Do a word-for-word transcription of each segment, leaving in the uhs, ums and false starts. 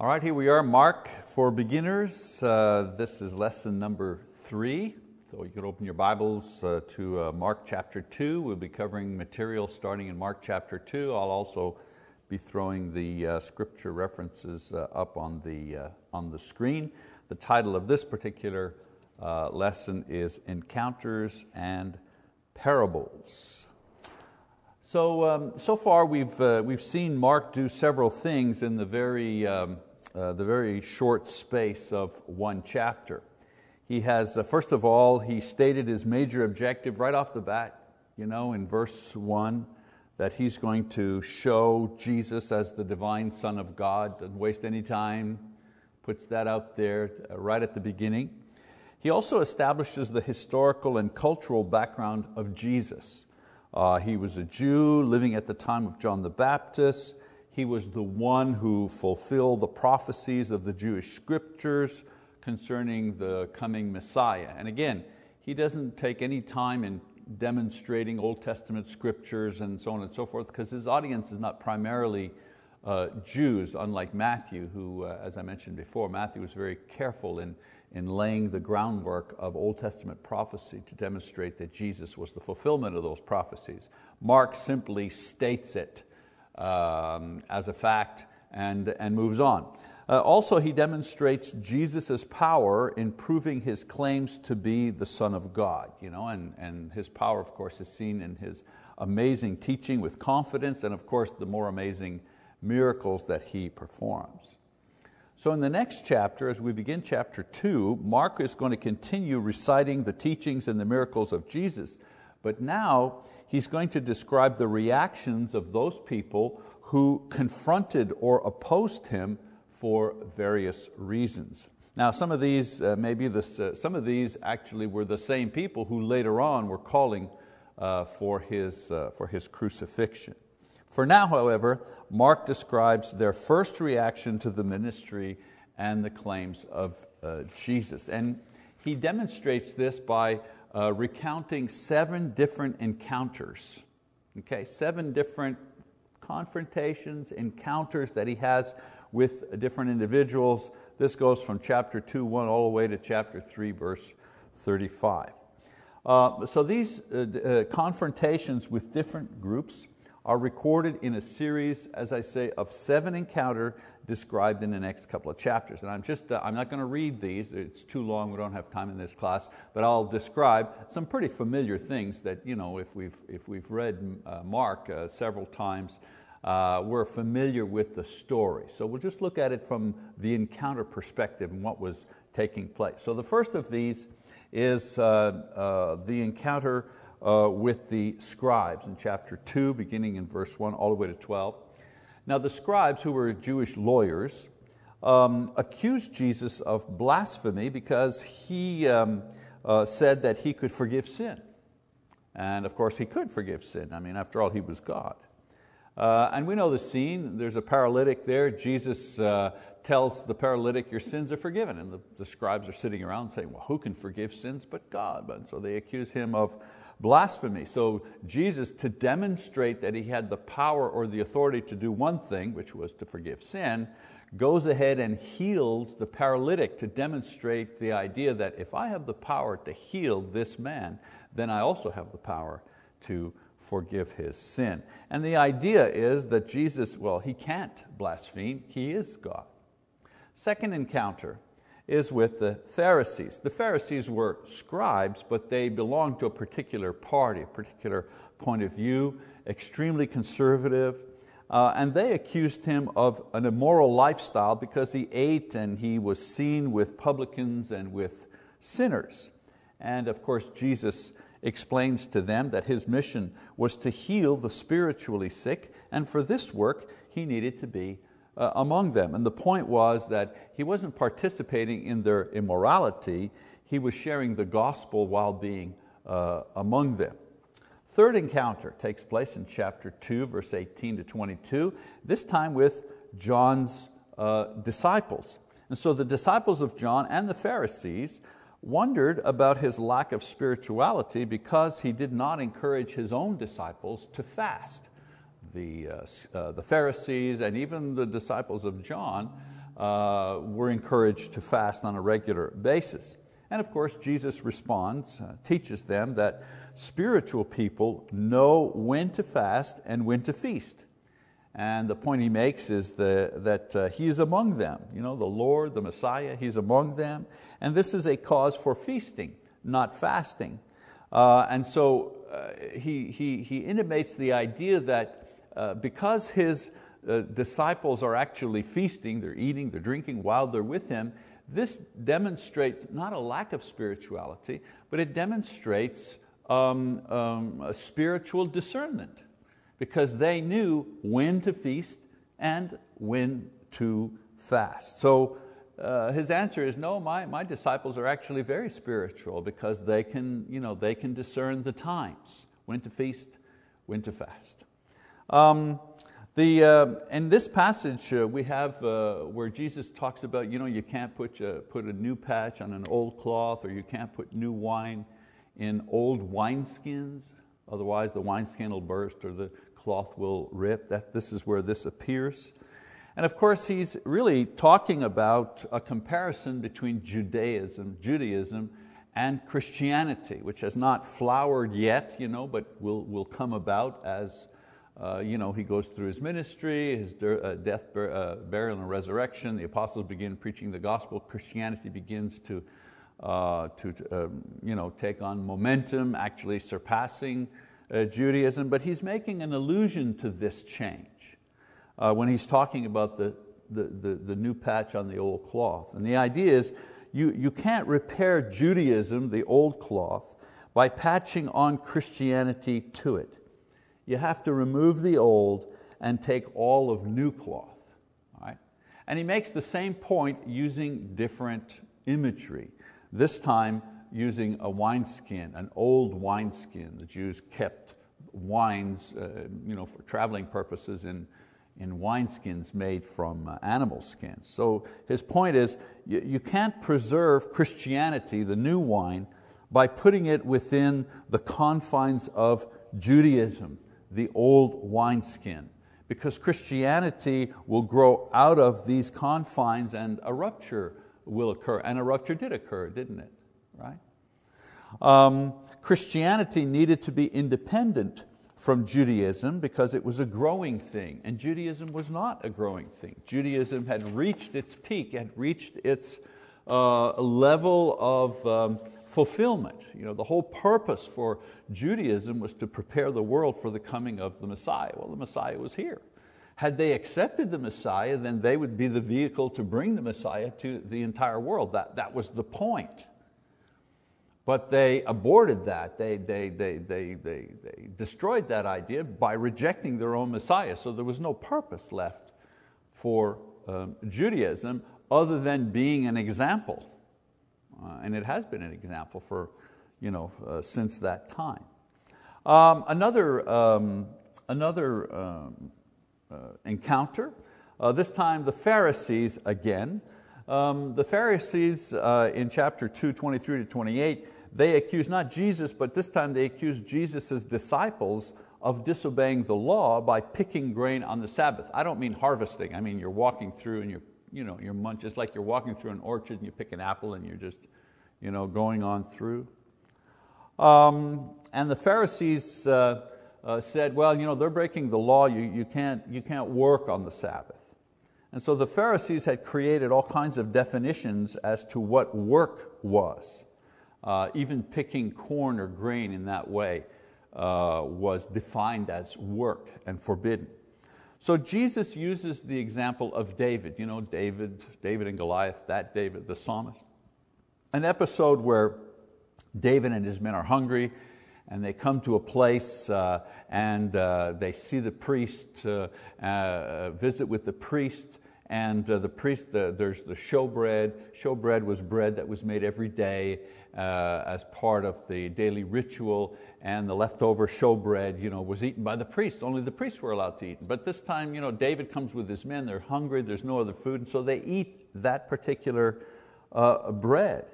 All right, here we are, Mark for Beginners. Uh, this is lesson number three. So you can open your Bibles uh, to uh, Mark chapter two. We'll be covering material starting in Mark chapter two. I'll also be throwing the uh, scripture references uh, up on the, uh, on the screen. The title of this particular uh, lesson is Encounters and Parables. So, um, so far we've, uh, we've seen Mark do several things in the very, um, Uh, the very short space of one chapter. He has, uh, first of all, he stated his major objective right off the bat, you know, in verse one, that he's going to show Jesus as the divine Son of God. Doesn't waste any time, puts that out there uh, right at the beginning. He also establishes the historical and cultural background of Jesus. Uh, he was a Jew living at the time of John the Baptist. He was the one who fulfilled the prophecies of the Jewish scriptures concerning the coming Messiah. And again, he doesn't take any time in demonstrating Old Testament scriptures and so on and so forth, because his audience is not primarily uh, Jews, unlike Matthew, who, uh, as I mentioned before, Matthew was very careful in, in laying the groundwork of Old Testament prophecy to demonstrate that Jesus was the fulfillment of those prophecies. Mark simply states it Um, as a fact and, and moves on. Uh, also, he demonstrates Jesus' power in proving His claims to be the Son of God, you know, and, and His power, of course, is seen in His amazing teaching with confidence and, of course, the more amazing miracles that He performs. So in the next chapter, as we begin chapter two, Mark is going to continue reciting the teachings and the miracles of Jesus, but now he's going to describe the reactions of those people who confronted or opposed Him for various reasons. Now some of these, uh, maybe this, uh, some of these actually were the same people who later on were calling uh, for, his, uh, for His crucifixion. For now, however, Mark describes their first reaction to the ministry and the claims of uh, Jesus. And he demonstrates this by Uh, recounting seven different encounters, okay, seven different confrontations, encounters that he has with different individuals. This goes from chapter two, one, all the way to chapter three, verse thirty-five. Uh, so these uh, uh, confrontations with different groups are recorded in a series, as I say, of seven encounters described in the next couple of chapters. And I'm just, uh, I'm not going to read these, it's too long, we don't have time in this class, but I'll describe some pretty familiar things that, you know, if we've, if we've read uh, Mark uh, several times, uh, we're familiar with the story. So we'll just look at it from the encounter perspective and what was taking place. So the first of these is uh, uh, the encounter Uh, with the scribes in chapter two, beginning in verse one all the way to twelve. Now the scribes, who were Jewish lawyers, um, accused Jesus of blasphemy because He um, uh, said that He could forgive sin. And of course He could forgive sin. I mean, after all, He was God. Uh, and we know the scene, there's a paralytic there. Jesus uh, tells the paralytic, your sins are forgiven. And the, the scribes are sitting around saying, well, who can forgive sins but God? And so they accuse Him of blasphemy. So Jesus, to demonstrate that He had the power or the authority to do one thing, which was to forgive sin, goes ahead and heals the paralytic to demonstrate the idea that if I have the power to heal this man, then I also have the power to forgive his sin. And the idea is that Jesus, well, He can't blaspheme, He is God. Second encounter is with the Pharisees. The Pharisees were scribes, but they belonged to a particular party, a particular point of view, extremely conservative, uh, and they accused Him of an immoral lifestyle because He ate and He was seen with publicans and with sinners. And of course Jesus explains to them that His mission was to heal the spiritually sick, and for this work He needed to be Uh, among them. And the point was that He wasn't participating in their immorality, He was sharing the gospel while being uh, among them. Third encounter takes place in chapter two, verse eighteen to twenty-two, this time with John's uh, disciples. And so the disciples of John and the Pharisees wondered about His lack of spirituality because He did not encourage His own disciples to fast. The, uh, uh, the Pharisees and even the disciples of John uh, we're encouraged to fast on a regular basis. And of course, Jesus responds, uh, teaches them that spiritual people know when to fast and when to feast. And the point He makes is the, that uh, He is among them. You know, the Lord, the Messiah, He's among them. And this is a cause for feasting, not fasting. Uh, and so uh, he, he, he intimates the idea that uh, because His uh, disciples are actually feasting, they're eating, they're drinking while they're with Him, this demonstrates not a lack of spirituality, but it demonstrates um, um, a spiritual discernment, because they knew when to feast and when to fast. So uh, His answer is, no, my, my disciples are actually very spiritual, because they can, you know, they can discern the times, when to feast, when to fast. Um, The, uh, in this passage uh, we have uh, where Jesus talks about, you know, you can't put, uh, put a new patch on an old cloth, or you can't put new wine in old wineskins, otherwise the wineskin will burst or the cloth will rip. That, this is where this appears. And of course He's really talking about a comparison between Judaism, Judaism and Christianity, which has not flowered yet, you know, but will, will come about as Uh, you know, He goes through His ministry, His der, uh, death, bur- uh, burial and resurrection. The apostles begin preaching the gospel. Christianity begins to, uh, to um, you know, take on momentum, actually surpassing uh, Judaism. But He's making an allusion to this change uh, when He's talking about the, the, the, the new patch on the old cloth. And the idea is you, you can't repair Judaism, the old cloth, by patching on Christianity to it. You have to remove the old and take all of new cloth. All right? And He makes the same point using different imagery, this time using a wineskin, an old wineskin. The Jews kept wines uh, you know, for traveling purposes in, in wineskins made from uh, animal skins. So His point is you, you can't preserve Christianity, the new wine, by putting it within the confines of Judaism, the old wineskin, because Christianity will grow out of these confines and a rupture will occur, and a rupture did occur, didn't it? Right? Um, Christianity needed to be independent from Judaism because it was a growing thing, and Judaism was not a growing thing. Judaism had reached its peak, had reached its uh, level of um, fulfillment. You know, the whole purpose for Judaism was to prepare the world for the coming of the Messiah. Well, the Messiah was here. Had they accepted the Messiah, then they would be the vehicle to bring the Messiah to the entire world. That, that was the point. But they aborted that. They, they, they, they, they, they destroyed that idea by rejecting their own Messiah. So there was no purpose left for um, Judaism other than being an example. Uh, and it has been an example for, you know, uh, since that time. Um, another um, another um, uh, encounter, uh, this time the Pharisees again. Um, the Pharisees uh, in chapter two, twenty-three to twenty-eight, they accuse not Jesus, but this time they accuse Jesus' disciples of disobeying the law by picking grain on the Sabbath. I don't mean harvesting, I mean you're walking through and you're You know, you're munch, it's like you're walking through an orchard and you pick an apple and you're just, you know, going on through. Um, and the Pharisees uh, uh, said, well, you know, they're breaking the law, you, you, can't, you can't work on the Sabbath. And so the Pharisees had created all kinds of definitions as to what work was. Uh, even picking corn or grain in that way uh, was defined as work and forbidden. So Jesus uses the example of David, you know, David, David and Goliath, that David, the psalmist. An episode where David and his men are hungry and they come to a place uh, and uh, they see the priest, uh, uh, visit with the priest, and uh, the priest, the, there's the showbread. Showbread was bread that was made every day uh, as part of the daily ritual, and the leftover showbread, you know, was eaten by the priest. Only the priests were allowed to eat. But this time, you know, David comes with his men, they're hungry, there's no other food, and so they eat that particular uh, bread.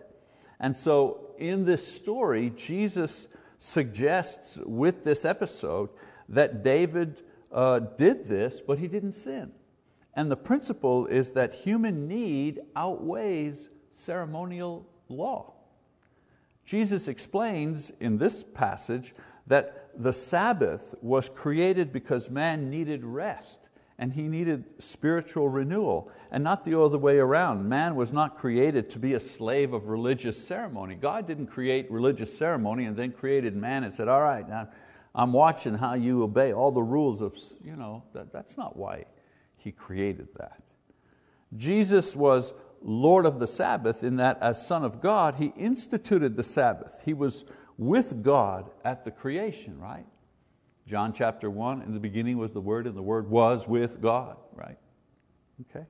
And so in this story, Jesus suggests with this episode that David uh, did this, but he didn't sin. And the principle is that human need outweighs ceremonial law. Jesus explains in this passage that the Sabbath was created because man needed rest and he needed spiritual renewal, and not the other way around. Man was not created to be a slave of religious ceremony. God didn't create religious ceremony and then created man and said, all right, now I'm watching how you obey all the rules of, you know, that, that's not why He created that. Jesus was Lord of the Sabbath in that as Son of God, He instituted the Sabbath. He was with God at the creation, right? John chapter one, in the beginning was the Word, and the Word was with God, right? Okay.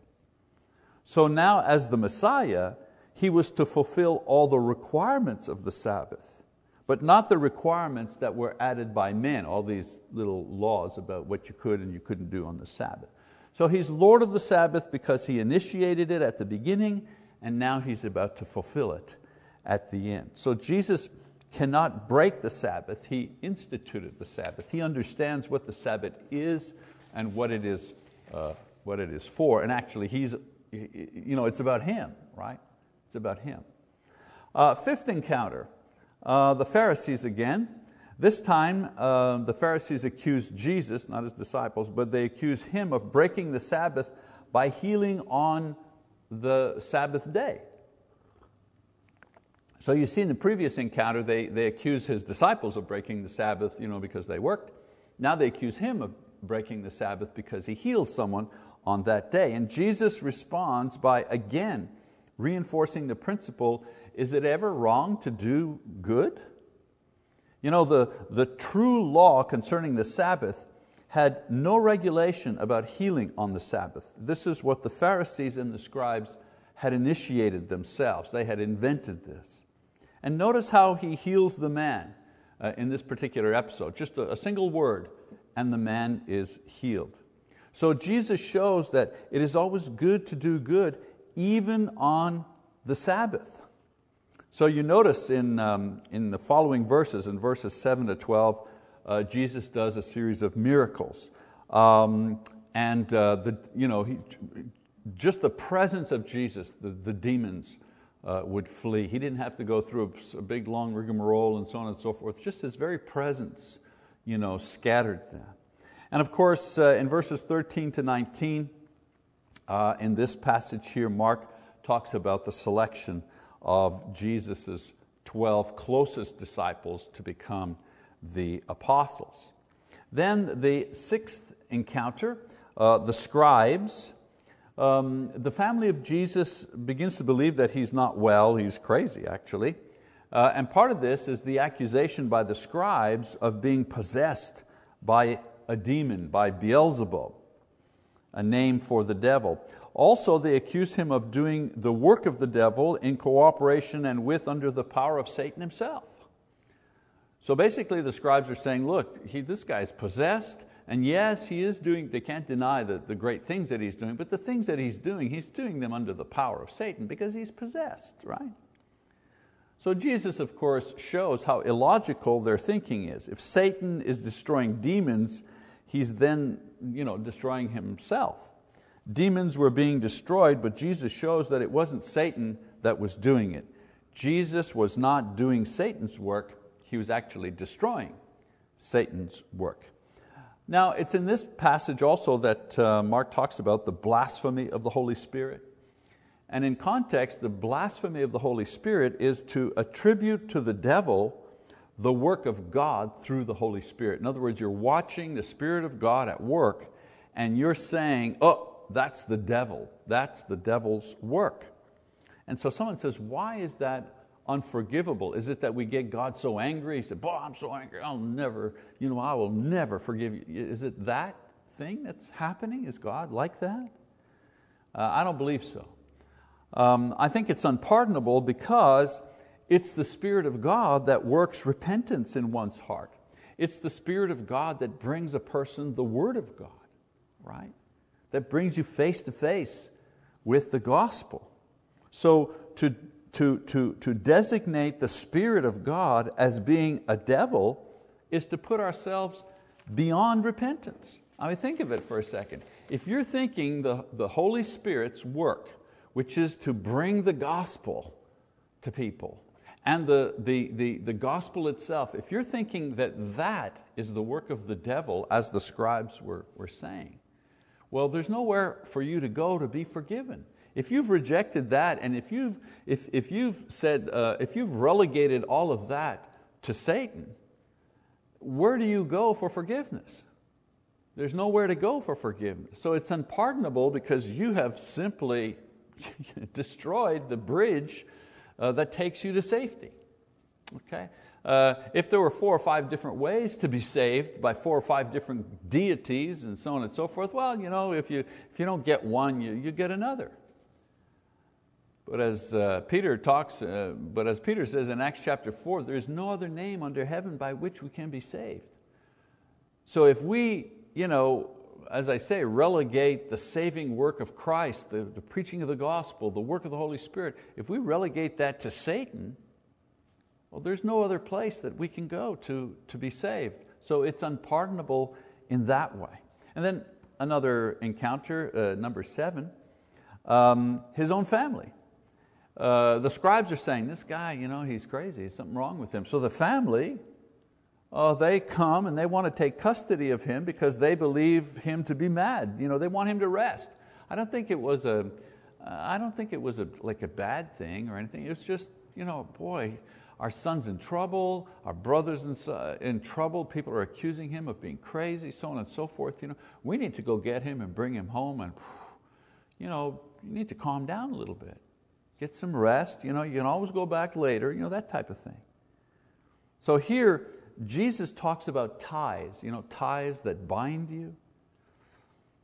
So now as the Messiah, He was to fulfill all the requirements of the Sabbath, but not the requirements that were added by men, all these little laws about what you could and you couldn't do on the Sabbath. So He's Lord of the Sabbath because He initiated it at the beginning, and now He's about to fulfill it at the end. So Jesus cannot break the Sabbath. He instituted the Sabbath. He understands what the Sabbath is and what it is, uh, what it is for. And actually, he's, you know, it's about Him, right? It's about Him. Uh, fifth encounter, uh, the Pharisees again. This time uh, the Pharisees accused Jesus, not His disciples, but they accused Him of breaking the Sabbath by healing on the Sabbath day. So you see in the previous encounter they, they accused His disciples of breaking the Sabbath, you know, because they worked. Now they accuse Him of breaking the Sabbath because He heals someone on that day. And Jesus responds by again reinforcing the principle, is it ever wrong to do good? You know, the, the true law concerning the Sabbath had no regulation about healing on the Sabbath. This is what the Pharisees and the scribes had initiated themselves. They had invented this. And notice how He heals the man uh, in this particular episode. Just a, a single word and the man is healed. So Jesus shows that it is always good to do good even on the Sabbath. So you notice in, um, in the following verses, in verses seven to twelve, uh, Jesus does a series of miracles. Um, and uh, the, you know, he, just the presence of Jesus, the, the demons uh, would flee. He didn't have to go through a, a big long rigmarole and so on and so forth. Just His very presence, you know, scattered them. And of course uh, in verses thirteen to nineteen, uh, in this passage here, Mark talks about the selection of Jesus' twelve closest disciples to become the apostles. Then the sixth encounter, uh, the scribes. Um, the family of Jesus begins to believe that He's not well, He's crazy actually. Uh, and part of this is the accusation by the scribes of being possessed by a demon, by Beelzebub, a name for the devil. Also they accuse Him of doing the work of the devil in cooperation and with under the power of Satan himself. So basically the scribes are saying, look, he, this guy's possessed, and yes, he is doing, they can't deny the, the great things that he's doing, but the things that he's doing, he's doing them under the power of Satan because he's possessed, right? So Jesus, of course, shows how illogical their thinking is. If Satan is destroying demons, he's then, you know, destroying himself. Demons were being destroyed, but Jesus shows that it wasn't Satan that was doing it. Jesus was not doing Satan's work, He was actually destroying Satan's work. Now it's in this passage also that uh, Mark talks about the blasphemy of the Holy Spirit. And in context, the blasphemy of the Holy Spirit is to attribute to the devil the work of God through the Holy Spirit. In other words, you're watching the Spirit of God at work and you're saying, oh, that's the devil, that's the devil's work. And so someone says, why is that unforgivable? Is it that we get God so angry? He said, boy, I'm so angry, I'll never, you know, I will never forgive you. Is it that thing that's happening? Is God like that? Uh, I don't believe so. Um, I think it's unpardonable because it's the Spirit of God that works repentance in one's heart. It's the Spirit of God that brings a person the Word of God, right? That brings you face to face with the gospel. So to, to, to, to designate the Spirit of God as being a devil is to put ourselves beyond repentance. I mean, think of it for a second. If you're thinking the, the Holy Spirit's work, which is to bring the gospel to people, and the, the, the, the gospel itself, if you're thinking that that is the work of the devil, as the scribes were, were saying, well, there's nowhere for you to go to be forgiven. If you've rejected that, and if you've, if, if you've said, uh, if you've relegated all of that to Satan, where do you go for forgiveness? There's nowhere to go for forgiveness. So it's unpardonable because you have simply destroyed the bridge uh, that takes you to safety. Okay? Uh, if there were four or five different ways to be saved by four or five different deities and so on and so forth, well, you know, if you, if you don't get one, you, you get another. But as uh, Peter talks, uh, but as Peter says in Acts chapter four, there is no other name under heaven by which we can be saved. So if we, you know, as I say, relegate the saving work of Christ, the, the preaching of the gospel, the work of the Holy Spirit, if we relegate that to Satan, well, there's no other place that we can go to, to be saved. So it's unpardonable in that way. And then another encounter, uh, number seven, um, his own family. Uh, the scribes are saying, this guy, you know, he's crazy, there's something wrong with him. So the family, oh, they come and they want to take custody of him because they believe him to be mad. You know, they want him to rest. I don't think it was a, uh, I don't think it was a, like a bad thing or anything. It was just, you know, boy, our son's in trouble, our brother's in, uh, in trouble, people are accusing him of being crazy, so on and so forth. You know, we need to go get him and bring him home, and you know, you need to calm down a little bit. Get some rest, you know, you can always go back later, you know, that type of thing. So here Jesus talks about ties, you know, ties that bind you.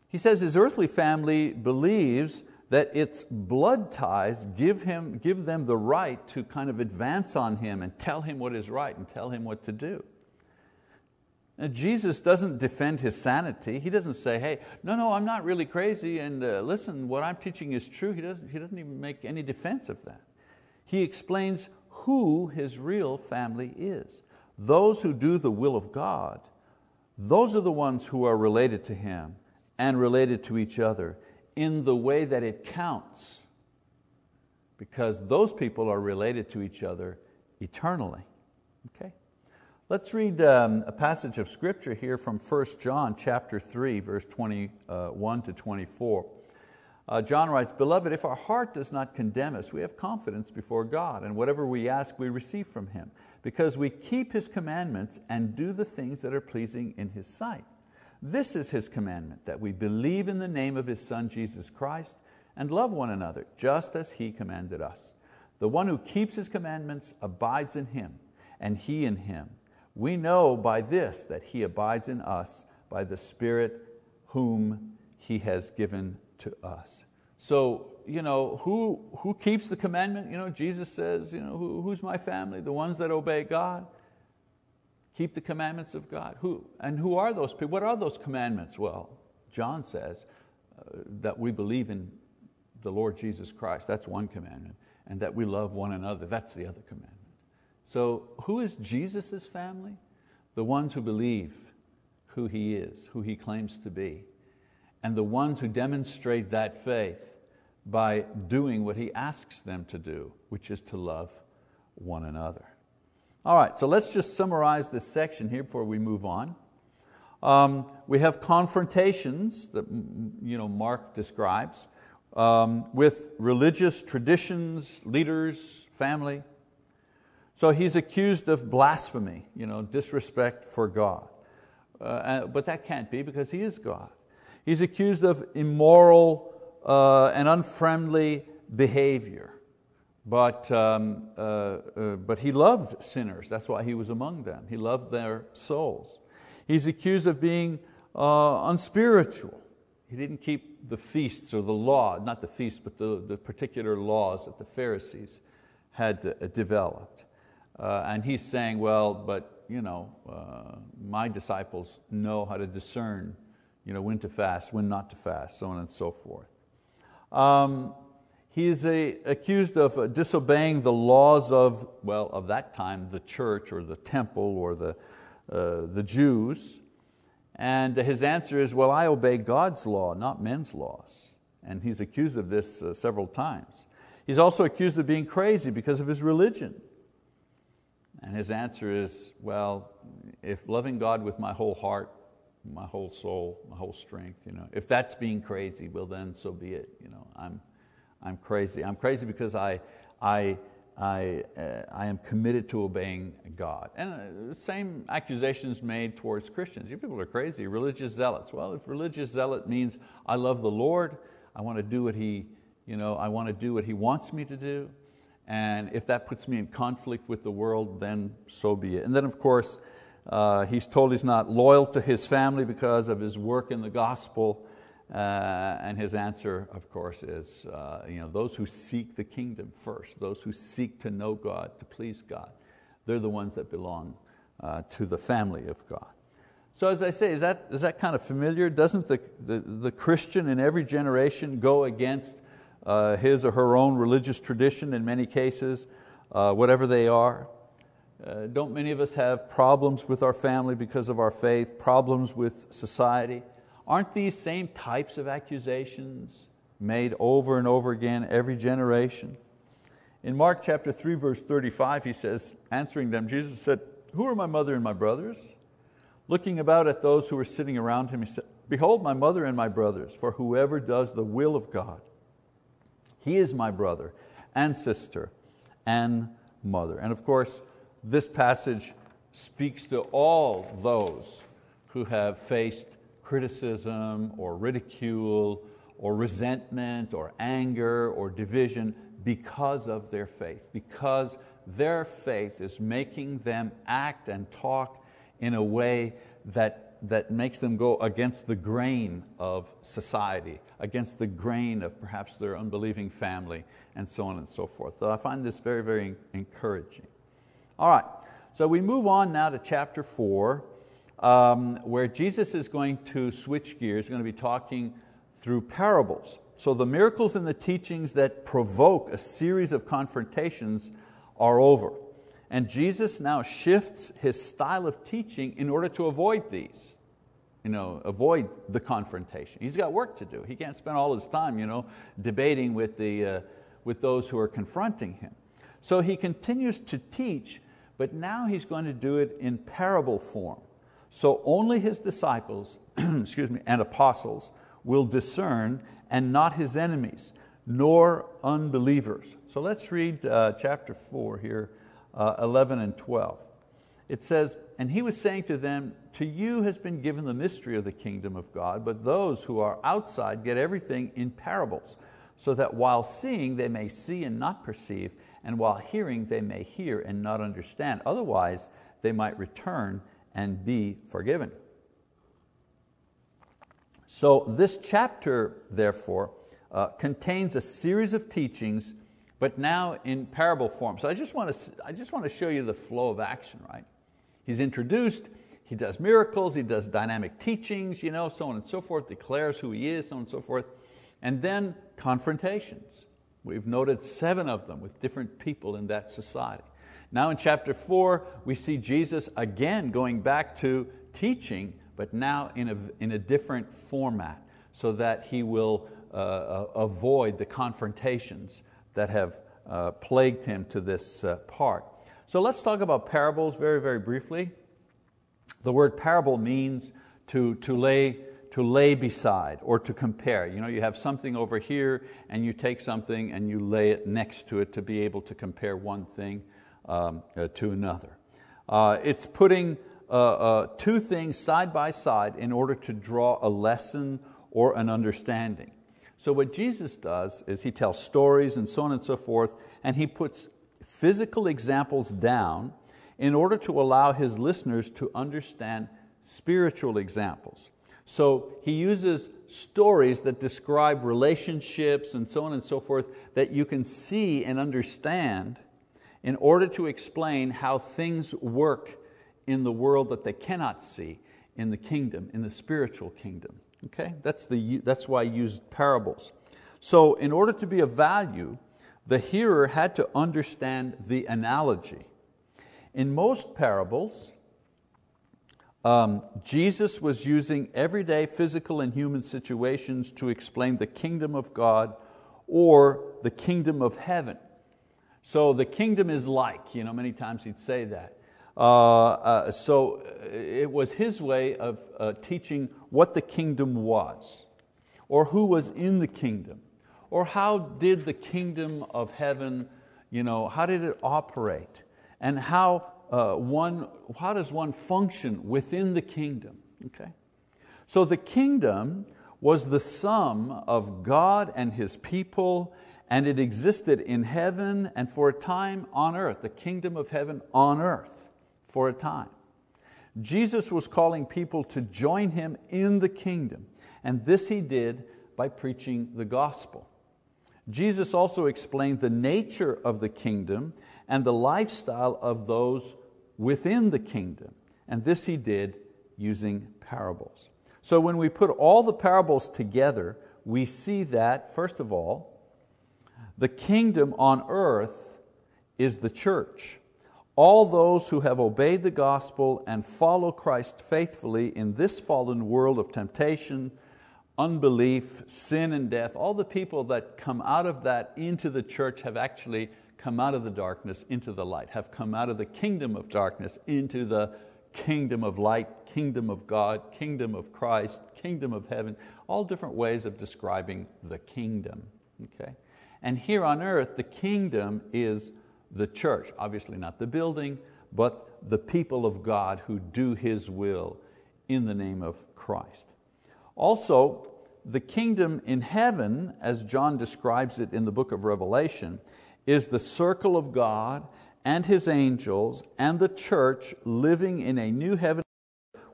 He says his earthly family believes that its blood ties give, him, give them the right to kind of advance on him and tell him what is right and tell him what to do. And Jesus doesn't defend his sanity. He doesn't say, hey, no, no, I'm not really crazy, and uh, listen, what I'm teaching is true. He doesn't, he doesn't even make any defense of that. He explains who his real family is. Those who do the will of God, those are the ones who are related to Him and related to each other in the way that it counts, because those people are related to each other eternally. Okay? Let's read um, a passage of scripture here from First John chapter three, verse twenty-one to twenty-four. Uh, John writes, "Beloved, if our heart does not condemn us, we have confidence before God, and whatever we ask we receive from Him, because we keep His commandments and do the things that are pleasing in His sight. This is His commandment, that we believe in the name of His Son Jesus Christ and love one another, just as He commanded us. The one who keeps His commandments abides in Him, and He in Him. We know by this that He abides in us, by the Spirit whom He has given to us." So, you know, who, who keeps the commandment? You know, Jesus says, you know, who, who's my family? The ones that obey God, keep the commandments of God. Who, and who are those people? What are those commandments? Well, John says uh, that we believe in the Lord Jesus Christ. That's one commandment. And that we love one another. That's the other commandment. So who is Jesus' family? The ones who believe who He is, who He claims to be, and the ones who demonstrate that faith by doing what He asks them to do, which is to love one another. All right, so let's just summarize this section here before we move on. Um, we have confrontations that, you know, Mark describes um, with religious traditions, leaders, family. So he's accused of blasphemy, you know, disrespect for God. Uh, but that can't be because He is God. He's accused of immoral uh, and unfriendly behavior, but, um, uh, uh, but He loved sinners. That's why He was among them. He loved their souls. He's accused of being uh, unspiritual. He didn't keep the feasts or the law, not the feasts, but the, the particular laws that the Pharisees had uh, developed. Uh, and he's saying, well, but you know, uh, my disciples know how to discern, you know, when to fast, when not to fast, so on and so forth. Um, he is a, accused of disobeying the laws of, well, of that time, the church or the temple or the, uh, the Jews, And his answer is, well, I obey God's law, not men's laws. And he's accused of this uh, several times. He's also accused of being crazy because of his religion. And his answer is, well, if loving God with my whole heart, my whole soul, my whole strength, you know, if that's being crazy, well then so be it. You know, I'm, I'm crazy. I'm crazy because I, I, I, uh, I am committed to obeying God. And the uh, same accusations made towards Christians. You people are crazy, religious zealots. Well, if religious zealot means I love the Lord, I want to do what He, you know, I want to do what He wants me to do. And if that puts me in conflict with the world, then so be it. And then of course, uh, he's told he's not loyal to his family because of his work in the gospel. Uh, and his answer, of course, is uh, you know, those who seek the kingdom first, those who seek to know God, to please God, they're the ones that belong uh, to the family of God. So as I say, is that, is that kind of familiar? Doesn't the, the, the Christian in every generation go against Uh, his or her own religious tradition in many cases, uh, whatever they are? Uh, don't many of us have problems with our family because of our faith, problems with society? Aren't these same types of accusations made over and over again every generation? In Mark chapter three, verse thirty-five, he says, answering them, Jesus said, "Who are my mother and my brothers?" Looking about at those who were sitting around Him, He said, "Behold my mother and my brothers, for whoever does the will of God, he is my brother and sister and mother." And of course, this passage speaks to all those who have faced criticism or ridicule or resentment or anger or division because of their faith, because their faith is making them act and talk in a way that that makes them go against the grain of society, against the grain of perhaps their unbelieving family, and so on and so forth. So I find this very, very encouraging. All right, so we move on now to chapter four, um, where Jesus is going to switch gears. He's going to be talking through parables. So the miracles and the teachings that provoke a series of confrontations are over. And Jesus now shifts His style of teaching in order to avoid these, you know, avoid the confrontation. He's got work to do. He can't spend all His time, you know, debating with, the, uh, with those who are confronting Him. So He continues to teach, but now He's going to do it in parable form. So only His disciples excuse me, and apostles will discern, and not His enemies, nor unbelievers. So let's read uh, chapter four here, Uh, eleven and twelve. It says, "And He was saying to them, to you has been given the mystery of the kingdom of God, but those who are outside get everything in parables, so that while seeing they may see and not perceive, and while hearing they may hear and not understand. Otherwise they might return and be forgiven." So this chapter, therefore, uh, contains a series of teachings, but now in parable form. So I just want to, I just want to show you the flow of action, right? He's introduced, He does miracles, He does dynamic teachings, you know, so on and so forth, declares who He is, so on and so forth. And then confrontations. We've noted seven of them with different people in that society. Now in chapter four, we see Jesus again going back to teaching, but now in a, in a different format, so that He will uh, uh, avoid the confrontations that have uh, plagued Him to this uh, part. So let's talk about parables very, very briefly. The word parable means to, to, lay, to lay beside or to compare. You know, you have something over here and you take something and you lay it next to it to be able to compare one thing um, uh, to another. Uh, it's putting uh, uh, two things side by side in order to draw a lesson or an understanding. So what Jesus does is He tells stories and so on and so forth, and He puts physical examples down in order to allow His listeners to understand spiritual examples. So He uses stories that describe relationships and so on and so forth that you can see and understand in order to explain how things work in the world that they cannot see in the kingdom, in the spiritual kingdom. Okay? That's, the, that's why I used parables. So in order to be of value, the hearer had to understand the analogy. In most parables, Um, Jesus was using everyday physical and human situations to explain the kingdom of God or the kingdom of heaven. So the kingdom is like, you know, many times he'd say that. Uh, uh, so it was his way of uh, teaching what the kingdom was, or who was in the kingdom, or how did the kingdom of heaven, you know, how did it operate, and how Uh, one, how does one function within the kingdom? Okay. So the kingdom was the sum of God and His people, and it existed in heaven and for a time on earth, the kingdom of heaven on earth for a time. Jesus was calling people to join Him in the kingdom, and this He did by preaching the gospel. Jesus also explained the nature of the kingdom and the lifestyle of those within the kingdom. And this He did using parables. So when we put all the parables together, we see that, first of all, the kingdom on earth is the church. All those who have obeyed the gospel and follow Christ faithfully in this fallen world of temptation, unbelief, sin and death, all the people that come out of that into the church have actually come out of the darkness into the light, have come out of the kingdom of darkness into the kingdom of light, kingdom of God, kingdom of Christ, kingdom of heaven, all different ways of describing the kingdom. Okay? And here on earth, the kingdom is the church, obviously not the building, but the people of God who do His will in the name of Christ. Also, the kingdom in heaven, as John describes it in the book of Revelation, is the circle of God and His angels and the church living in a new heaven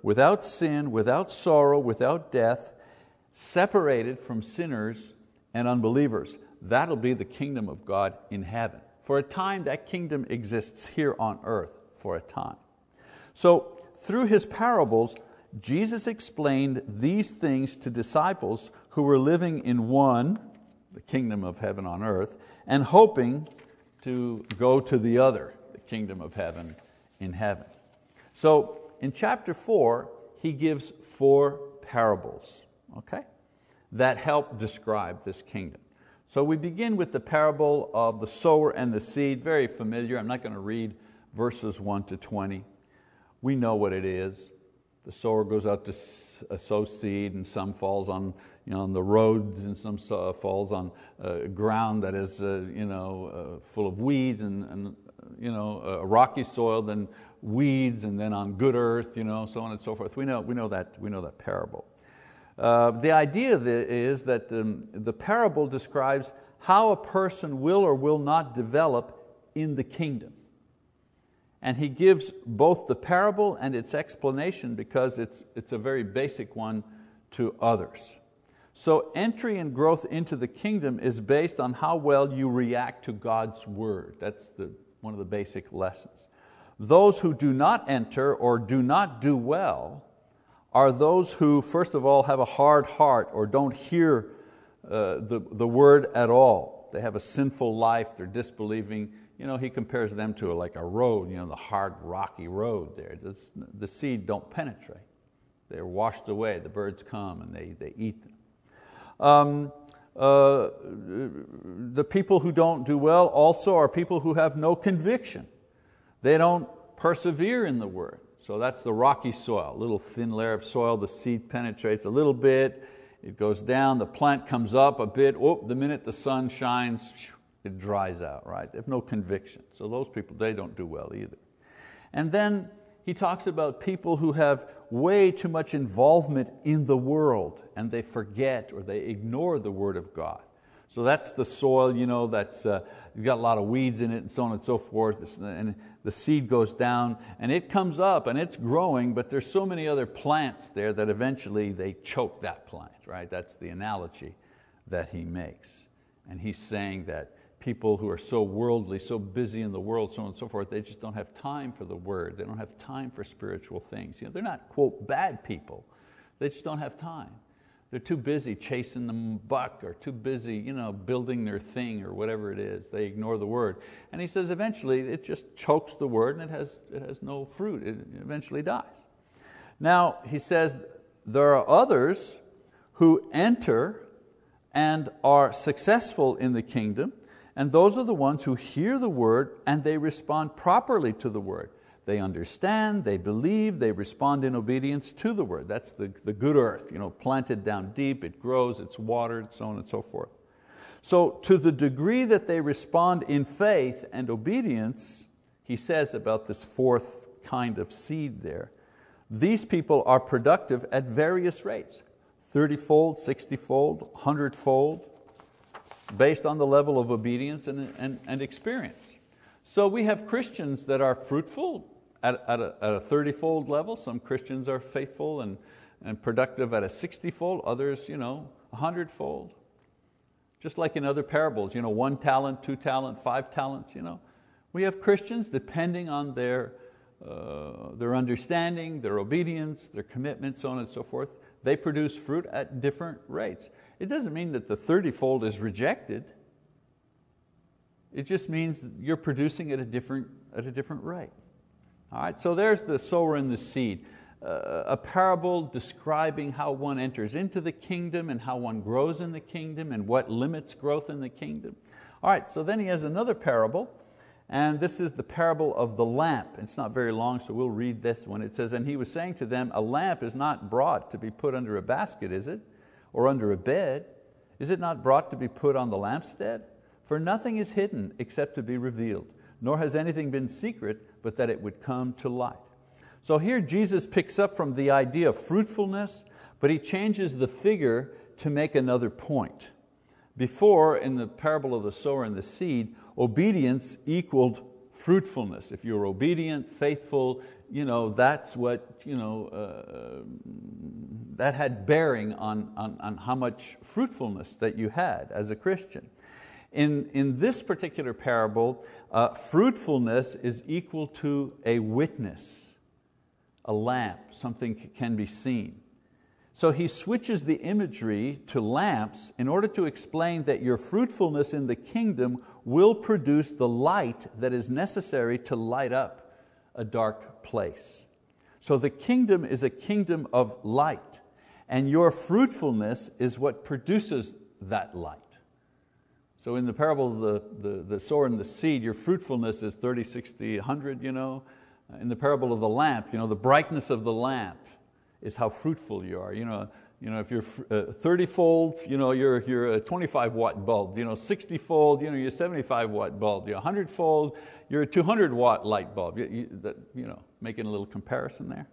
without sin, without sorrow, without death, separated from sinners and unbelievers. That'll be the kingdom of God in heaven. For a time, that kingdom exists here on earth for a time. So through His parables, Jesus explained these things to disciples who were living in one, the kingdom of heaven on earth, and hoping to go to the other, the kingdom of heaven in heaven. So in chapter four, He gives four parables, okay, that help describe this kingdom. So we begin with the parable of the sower and the seed, very familiar. I'm not going to read verses one to twenty. We know what it is. The sower goes out to sow seed, and some falls on, you know, on the roads, and some falls on uh, ground that is uh, you know, uh, full of weeds, and, and you know, uh, rocky soil, then weeds, and then on good earth, you know, so on and so forth. We know, we know, that, we know that parable. Uh, the idea is that um, the parable describes how a person will or will not develop in the kingdom. And He gives both the parable and its explanation because it's, it's a very basic one to others. So entry and growth into the kingdom is based on how well you react to God's word. That's the, one of the basic lessons. Those who do not enter or do not do well are those who, first of all, have a hard heart or don't hear uh, the, the word at all. They have a sinful life, they're disbelieving. You know, He compares them to like a road, you know, the hard, rocky road there. It's, the seed don't penetrate. They're washed away, the birds come and they, they eat them. Um, uh, the people who don't do well also are people who have no conviction. They don't persevere in the word. So that's the rocky soil, a little thin layer of soil, the seed penetrates a little bit, it goes down, the plant comes up a bit, oh, the minute the sun shines, it dries out, right? They have no conviction. So those people, they don't do well either. And then He talks about people who have way too much involvement in the world and they forget or they ignore the word of God. So that's the soil, you know, that's uh, got a lot of weeds in it and so on and so forth, and the seed goes down and it comes up and it's growing, but there's so many other plants there that eventually they choke that plant, right? That's the analogy that he makes. And he's saying that people who are so worldly, so busy in the world, so on and so forth, they just don't have time for the word. They don't have time for spiritual things. You know, they're not, quote, bad people. They just don't have time. They're too busy chasing the buck or too busy, you know, building their thing or whatever it is. They ignore the word. And he says eventually it just chokes the word and it has, it has no fruit. It eventually dies. Now he says there are others who enter and are successful in the kingdom, and those are the ones who hear the word and they respond properly to the word. They understand, they believe, they respond in obedience to the word. That's the, the good earth, you know, planted down deep, it grows, it's watered, so on and so forth. So to the degree that they respond in faith and obedience, he says about this fourth kind of seed there, these people are productive at various rates, thirty-fold, sixty-fold, one hundred-fold, based on the level of obedience and, and, and experience. So we have Christians that are fruitful at, at a, at a thirty-fold level. Some Christians are faithful and, and productive at a sixty-fold, others, you know, one hundred-fold. Just like in other parables, you know, one talent, two talent, five talents. You know. We have Christians depending on their, uh, their understanding, their obedience, their commitment, so on and so forth. They produce fruit at different rates. It doesn't mean that the thirty-fold is rejected. It just means that you're producing at a different, at a different rate. All right, so there's the sower and the seed, uh, a parable describing how one enters into the kingdom and how one grows in the kingdom and what limits growth in the kingdom. All right, so then he has another parable, and this is the parable of the lamp. It's not very long, so we'll read this one. It says, and he was saying to them, a lamp is not brought to be put under a basket, is it? Or under a bed? Is it not brought to be put on the lampstand? For nothing is hidden except to be revealed, nor has anything been secret but that it would come to light. So here Jesus picks up from the idea of fruitfulness, but He changes the figure to make another point. Before, in the parable of the sower and the seed, obedience equaled fruitfulness. If you're obedient, faithful, you know, that's what, you know, uh, that had bearing on, on, on how much fruitfulness that you had as a Christian. In, in this particular parable, uh, fruitfulness is equal to a witness, a lamp, something can be seen. So he switches the imagery to lamps in order to explain that your fruitfulness in the kingdom will produce the light that is necessary to light up a dark place. So the kingdom is a kingdom of light, and your fruitfulness is what produces that light. So in the parable of the, the, the sower and the seed, your fruitfulness is thirty, sixty, one hundred. You know. In the parable of the lamp, you know, the brightness of the lamp is how fruitful you are. You know, you know, if you're thirty-fold, you know, you're, you're a twenty-five watt bulb. You know, sixty-fold, you know, you're a seventy-five watt bulb. You're one hundred-fold, you're a two hundred watt light bulb. You, you, that, you know, making a little comparison there.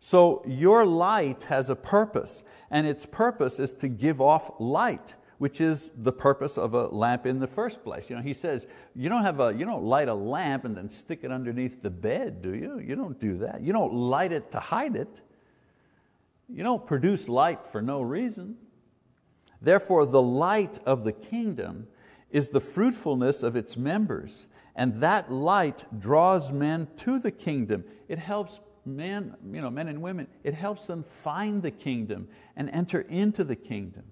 So your light has a purpose, and its purpose is to give off light, which is the purpose of a lamp in the first place. You know, he says, you don't, have a, you don't light a lamp and then stick it underneath the bed, do you? You don't do that. You don't light it to hide it. You don't produce light for no reason. Therefore, the light of the kingdom is the fruitfulness of its members, and that light draws men to the kingdom. It helps men, you know, men and women, it helps them find the kingdom and enter into the kingdom.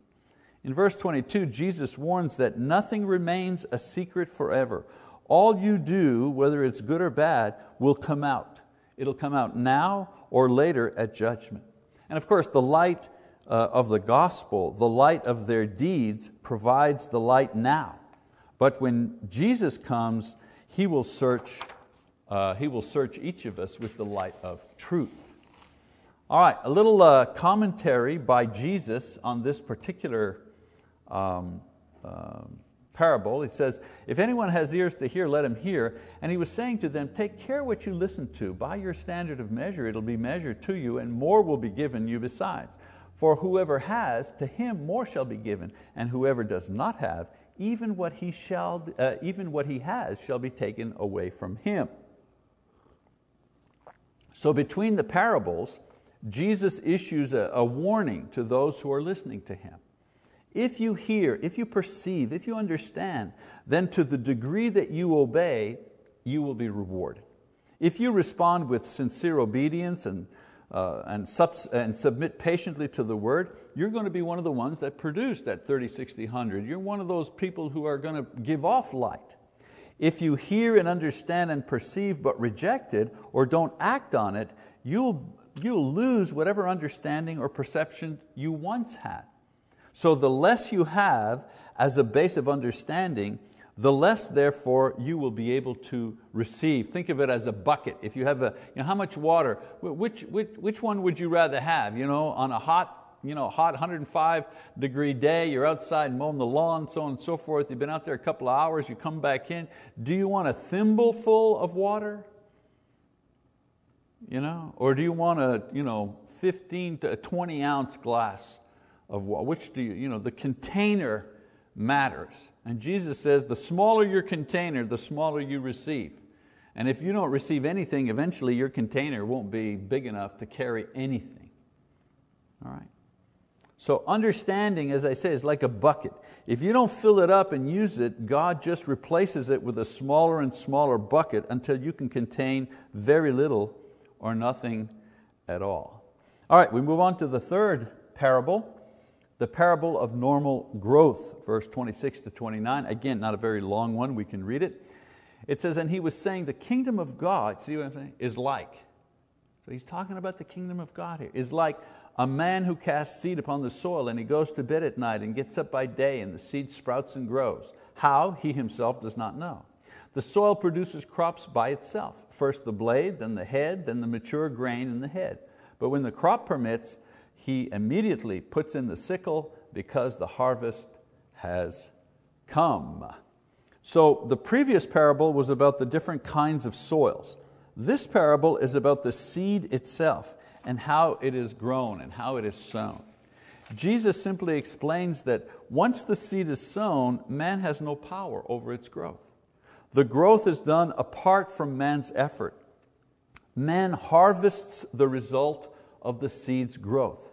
In verse twenty-two, Jesus warns that nothing remains a secret forever. All you do, whether it's good or bad, will come out. It'll come out now or later at judgment. And of course, the light uh, of the gospel, the light of their deeds, provides the light now. But when Jesus comes, He will search, uh, he will search each of us with the light of truth. All right, a little uh, commentary by Jesus on this particular Um, um, parable. It says, if anyone has ears to hear, let him hear. And He was saying to them, take care what you listen to. By your standard of measure, it'll be measured to you, and more will be given you besides. For whoever has, to him more shall be given, and whoever does not have, even what he shall, uh, even what he has shall be taken away from him. So between the parables, Jesus issues a, a warning to those who are listening to Him. If you hear, if you perceive, if you understand, then to the degree that you obey, you will be rewarded. If you respond with sincere obedience and, uh, and, subs- and submit patiently to the word, you're going to be one of the ones that produce that thirty, sixty, one hundred. You're one of those people who are going to give off light. If you hear and understand and perceive but reject it or don't act on it, you'll you'll lose whatever understanding or perception you once had. So the less you have as a base of understanding, the less therefore you will be able to receive. Think of it as a bucket. If you have a, you know, how much water, which, which, which one would you rather have? You know, on a hot, you know, hot one hundred five degree day, you're outside mowing the lawn, so on and so forth, you've been out there a couple of hours, you come back in, do you want a thimble full of water? You know, or do you want a, you know, fifteen to twenty ounce glass of water? Which do you, you know, the container matters. And Jesus says, the smaller your container, the smaller you receive. And if you don't receive anything, eventually your container won't be big enough to carry anything. All right. So understanding, as I say, is like a bucket. If you don't fill it up and use it, God just replaces it with a smaller and smaller bucket until you can contain very little or nothing at all. All right, we move on to the third parable, the parable of normal growth, verse twenty-six to twenty-nine. Again, not a very long one, we can read it. It says, and he was saying, the kingdom of God, see what I'm saying, is like. So he's talking about the kingdom of God here, is like a man who casts seed upon the soil, and he goes to bed at night and gets up by day, and the seed sprouts and grows. How, he himself does not know. The soil produces crops by itself, first the blade, then the head, then the mature grain in the head. But when the crop permits, he immediately puts in the sickle because the harvest has come. So the previous parable was about the different kinds of soils. This parable is about the seed itself and how it is grown and how it is sown. Jesus simply explains that once the seed is sown, man has no power over its growth. The growth is done apart from man's effort. Man harvests the result of the seed's growth.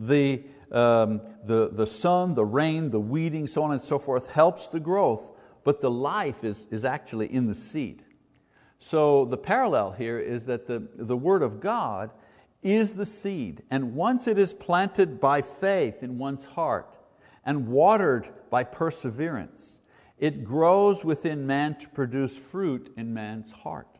The, um, the, the sun, the rain, the weeding, so on and so forth, helps the growth, but the life is, is actually in the seed. So the parallel here is that the, the Word of God is the seed, and once it is planted by faith in one's heart and watered by perseverance, it grows within man to produce fruit in man's heart.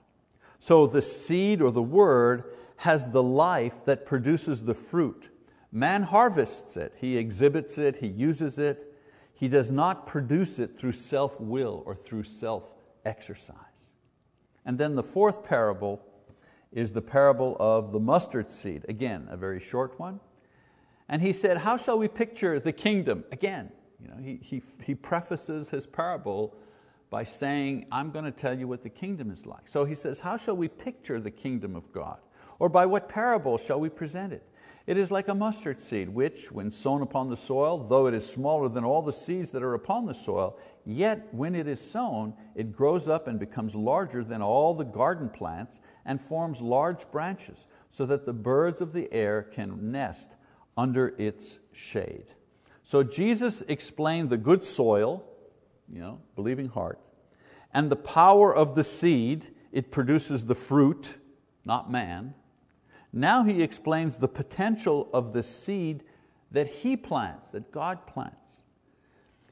So the seed or the word has the life that produces the fruit. Man harvests it, he exhibits it, he uses it. He does not produce it through self-will or through self-exercise. And then the fourth parable is the parable of the mustard seed. Again, a very short one. And he said, how shall we picture the kingdom? Again, you know, he, he, he prefaces his parable by saying, I'm going to tell you what the kingdom is like. So he says, how shall we picture the kingdom of God? Or by what parable shall we present it? It is like a mustard seed, which, when sown upon the soil, though it is smaller than all the seeds that are upon the soil, yet when it is sown, it grows up and becomes larger than all the garden plants and forms large branches, so that the birds of the air can nest under its shade. So Jesus explained the good soil, you know, believing heart, and the power of the seed, it produces the fruit, not man. Now He explains the potential of the seed that He plants, that God plants.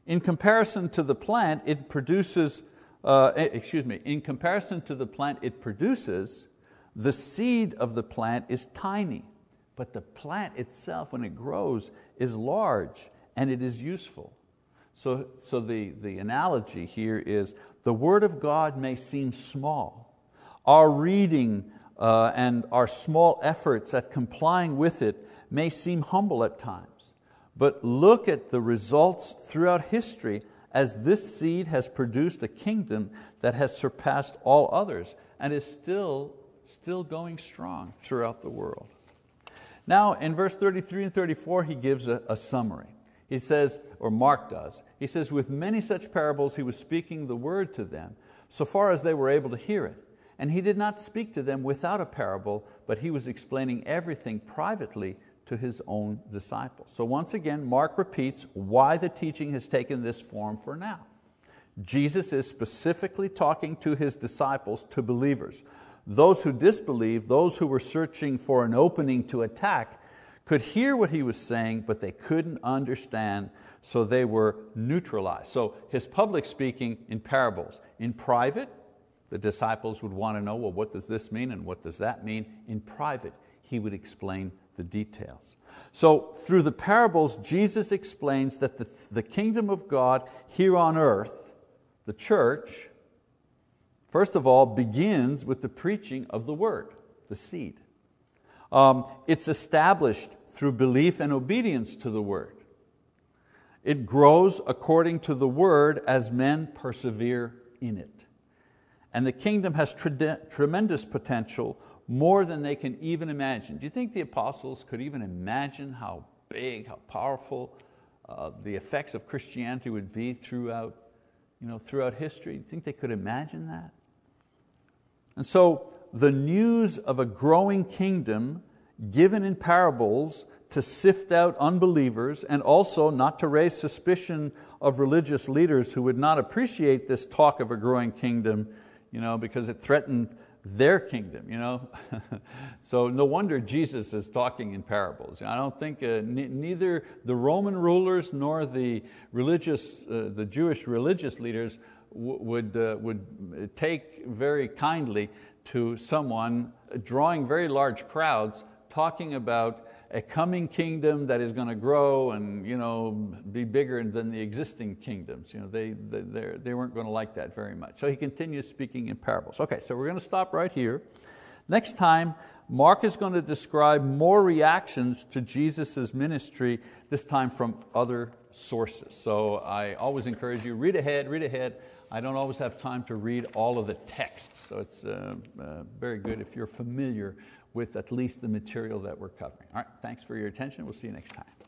In comparison to the plant, it produces, uh, excuse me, in comparison to the plant it produces, the seed of the plant is tiny, but the plant itself, when it grows, is large and it is useful. So, so the, the analogy here is the Word of God may seem small. Our reading uh, and our small efforts at complying with it may seem humble at times. But look at the results throughout history as this seed has produced a kingdom that has surpassed all others and is still, still going strong throughout the world. Now in verse thirty-three and thirty-four He gives a, a summary. He says, or Mark does, he says, with many such parables He was speaking the word to them, so far as they were able to hear it. And He did not speak to them without a parable, but He was explaining everything privately to His own disciples. So once again, Mark repeats why the teaching has taken this form for now. Jesus is specifically talking to His disciples, to believers. Those who disbelieved, those who were searching for an opening to attack, could hear what He was saying, but they couldn't understand, so they were neutralized. So His public speaking in parables. In private, the disciples would want to know, well, what does this mean and what does that mean? In private, he would explain the details. So through the parables, Jesus explains that the, the kingdom of God here on earth, the church, first of all, begins with the preaching of the word, the seed. Um, it's established through belief and obedience to the word. It grows according to the word as men persevere in it. And the kingdom has tre- tremendous potential, more than they can even imagine. Do you think the apostles could even imagine how big, how powerful uh, the effects of Christianity would be throughout, you know, throughout history? Do you think they could imagine that? And so the news of a growing kingdom given in parables to sift out unbelievers and also not to raise suspicion of religious leaders who would not appreciate this talk of a growing kingdom, you know, because it threatened their kingdom. You know? So no wonder Jesus is talking in parables. I don't think uh, ne- neither the Roman rulers nor the, religious, uh, the Jewish religious leaders w- would, uh, would take very kindly to someone drawing very large crowds talking about a coming kingdom that is going to grow and, you know, be bigger than the existing kingdoms. You know, they, they, they weren't going to like that very much. So he continues speaking in parables. Okay, so we're going to stop right here. Next time, Mark is going to describe more reactions to Jesus' ministry, this time from other sources. So I always encourage you, read ahead, read ahead. I don't always have time to read all of the texts, so it's uh, uh, very good if you're familiar with at least the material that we're covering. All right, thanks for your attention. We'll see you next time.